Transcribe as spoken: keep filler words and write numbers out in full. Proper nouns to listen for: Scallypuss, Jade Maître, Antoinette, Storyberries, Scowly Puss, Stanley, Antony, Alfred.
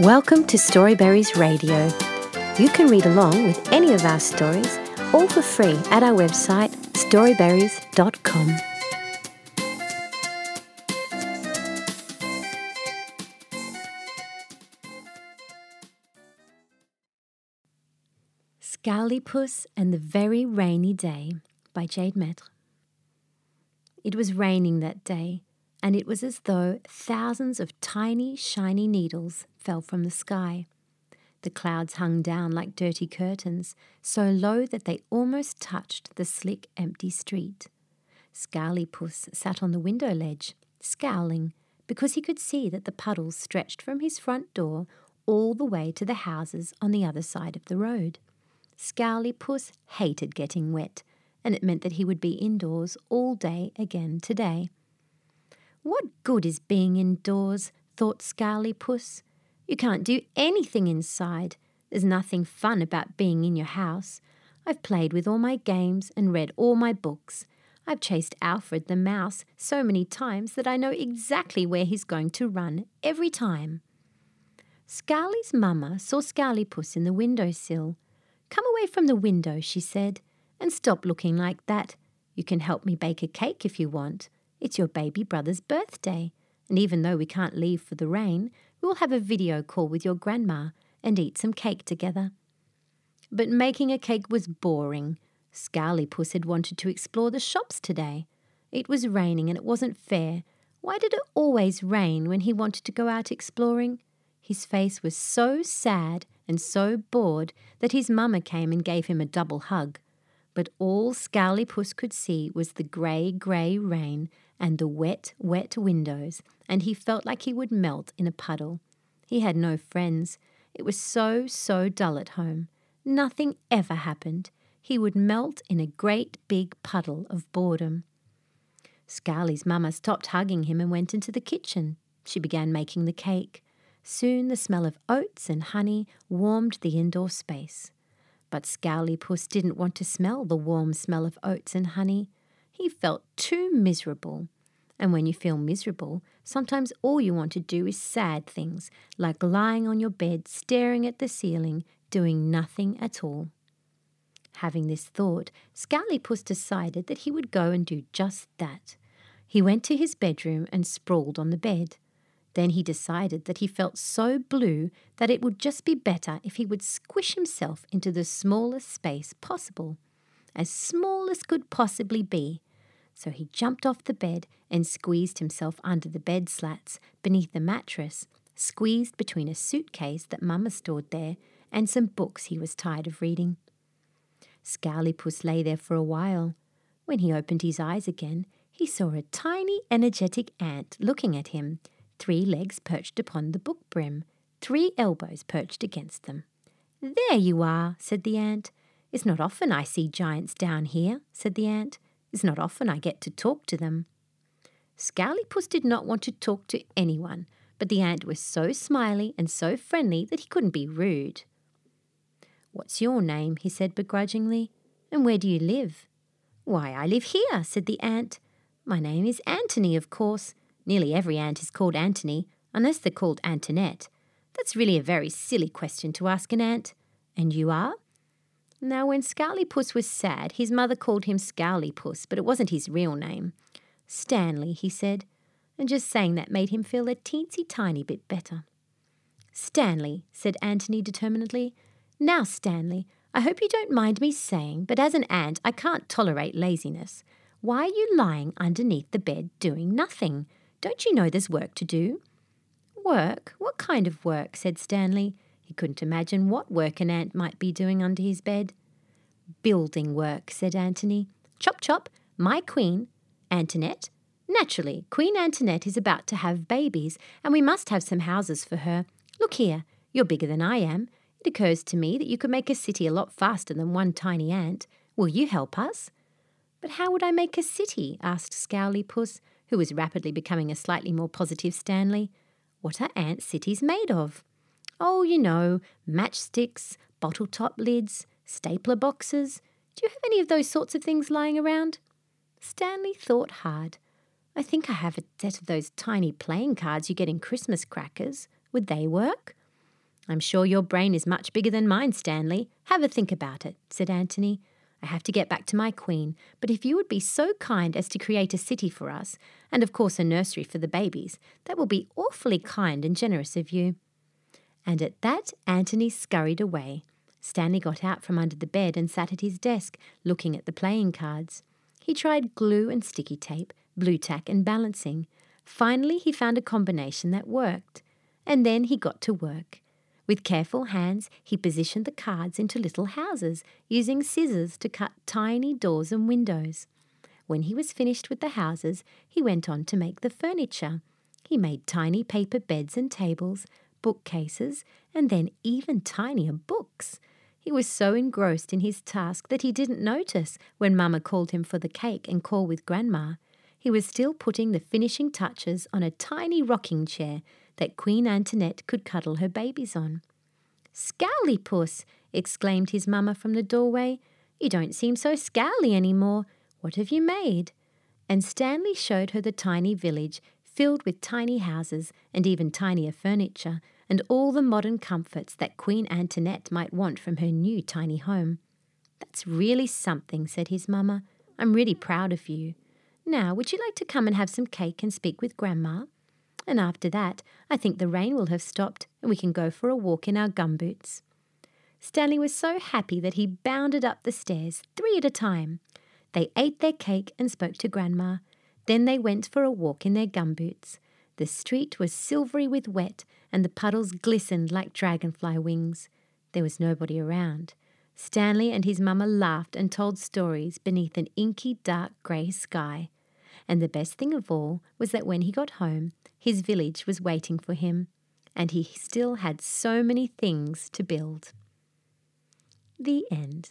Welcome to Storyberries Radio. You can read along with any of our stories, all for free, at our website, storyberries dot com. Scallypuss and the Very Rainy Day by Jade Maître. It was raining that day, and it was as though thousands of tiny, shiny needles fell from the sky. The clouds hung down like dirty curtains, so low that they almost touched the slick, empty street. Scallypuss sat on the window ledge, scowling, because he could see that the puddles stretched from his front door all the way to the houses on the other side of the road. Scallypuss hated getting wet, and it meant that he would be indoors all day again today. What good is being indoors, thought Scallypuss. You can't do anything inside. There's nothing fun about being in your house. I've played with all my games and read all my books. I've chased Alfred the mouse so many times that I know exactly where he's going to run every time. Scally's mama saw Scallypuss in the windowsill. Come away from the window, she said, and stop looking like that. You can help me bake a cake if you want. It's your baby brother's birthday, and even though we can't leave for the rain, we'll have a video call with your grandma and eat some cake together. But making a cake was boring. Scallypuss had wanted to explore the shops today. It was raining and it wasn't fair. Why did it always rain when he wanted to go out exploring? His face was so sad and so bored that his mama came and gave him a double hug. But all Scallypuss could see was the grey, grey rain and the wet, wet windows, and he felt like he would melt in a puddle. He had no friends. It was so, so dull at home. Nothing ever happened. He would melt in a great big puddle of boredom. Scally's mama stopped hugging him and went into the kitchen. She began making the cake. Soon the smell of oats and honey warmed the indoor space. But Scallypuss didn't want to smell the warm smell of oats and honey. He felt too miserable. And when you feel miserable, sometimes all you want to do is sad things, like lying on your bed, staring at the ceiling, doing nothing at all. Having this thought, Scallypuss decided that he would go and do just that. He went to his bedroom and sprawled on the bed. Then he decided that he felt so blue that it would just be better if he would squish himself into the smallest space possible, as small as could possibly be. So he jumped off the bed and squeezed himself under the bed slats beneath the mattress, squeezed between a suitcase that Mama stored there and some books he was tired of reading. Scallypuss lay there for a while. When he opened his eyes again, he saw a tiny, energetic ant looking at him, three legs perched upon the book brim, three elbows perched against them. "There you are," said the ant. "It's not often I see giants down here," said the ant. "It's not often I get to talk to them." Scallypuss did not want to talk to anyone, but the ant was so smiley and so friendly that he couldn't be rude. "What's your name?" he said begrudgingly. "And where do you live?" "Why, I live here," said the ant. "My name is Antony, of course. Nearly every ant is called Antony, unless they're called Antoinette. That's really a very silly question to ask an ant. And you are?" Now, when Scallypuss was sad, his mother called him Scallypuss, but it wasn't his real name. "Stanley," he said, and just saying that made him feel a teensy tiny bit better. "Stanley," said Antony determinedly. "Now, Stanley, I hope you don't mind me saying, but as an ant I can't tolerate laziness. Why are you lying underneath the bed doing nothing? Don't you know there's work to do?" "Work? What kind of work?" said Stanley. He couldn't imagine what work an ant might be doing under his bed. "Building work," said Antony. "Chop, chop, my queen, Antoinette. Naturally, Queen Antoinette is about to have babies, and we must have some houses for her. Look here, you're bigger than I am. It occurs to me that you could make a city a lot faster than one tiny ant. Will you help us?" "But how would I make a city?" asked Scallypuss, who was rapidly becoming a slightly more positive Stanley. "What are ant cities made of?" "Oh, you know, matchsticks, bottle-top lids, stapler boxes. Do you have any of those sorts of things lying around?" Stanley thought hard. "I think I have a set of those tiny playing cards you get in Christmas crackers. Would they work?" I'm sure your brain is much bigger than mine, Stanley. Have a think about it, said Antony. I have to get back to my queen, but if you would be so kind as to create a city for us, and of course a nursery for the babies, that will be awfully kind and generous of you. And at that, Antony scurried away. Stanley got out from under the bed and sat at his desk, looking at the playing cards. He tried glue and sticky tape, blue tack and balancing. Finally, he found a combination that worked. And then he got to work. With careful hands, he positioned the cards into little houses, using scissors to cut tiny doors and windows. When he was finished with the houses, he went on to make the furniture. He made tiny paper beds and tables, bookcases, and then even tinier books. He was so engrossed in his task that he didn't notice when Mama called him for the cake and call with Grandma. He was still putting the finishing touches on a tiny rocking chair that Queen Antoinette could cuddle her babies on. "Scowly Puss!" exclaimed his Mama from the doorway. "You don't seem so scowly any more. What have you made?" And Stanley showed her the tiny village, filled with tiny houses and even tinier furniture, and all the modern comforts that Queen Antoinette might want from her new tiny home. "That's really something," said his Mama. "I'm really proud of you. Now, would you like to come and have some cake and speak with Grandma? And after that, I think the rain will have stopped and we can go for a walk in our gumboots." Stanley was so happy that he bounded up the stairs, three at a time. They ate their cake and spoke to Grandma. Then they went for a walk in their gumboots. The street was silvery with wet, and the puddles glistened like dragonfly wings. There was nobody around. Stanley and his Mama laughed and told stories beneath an inky, dark grey sky. And the best thing of all was that when he got home, his village was waiting for him, and he still had so many things to build. The end.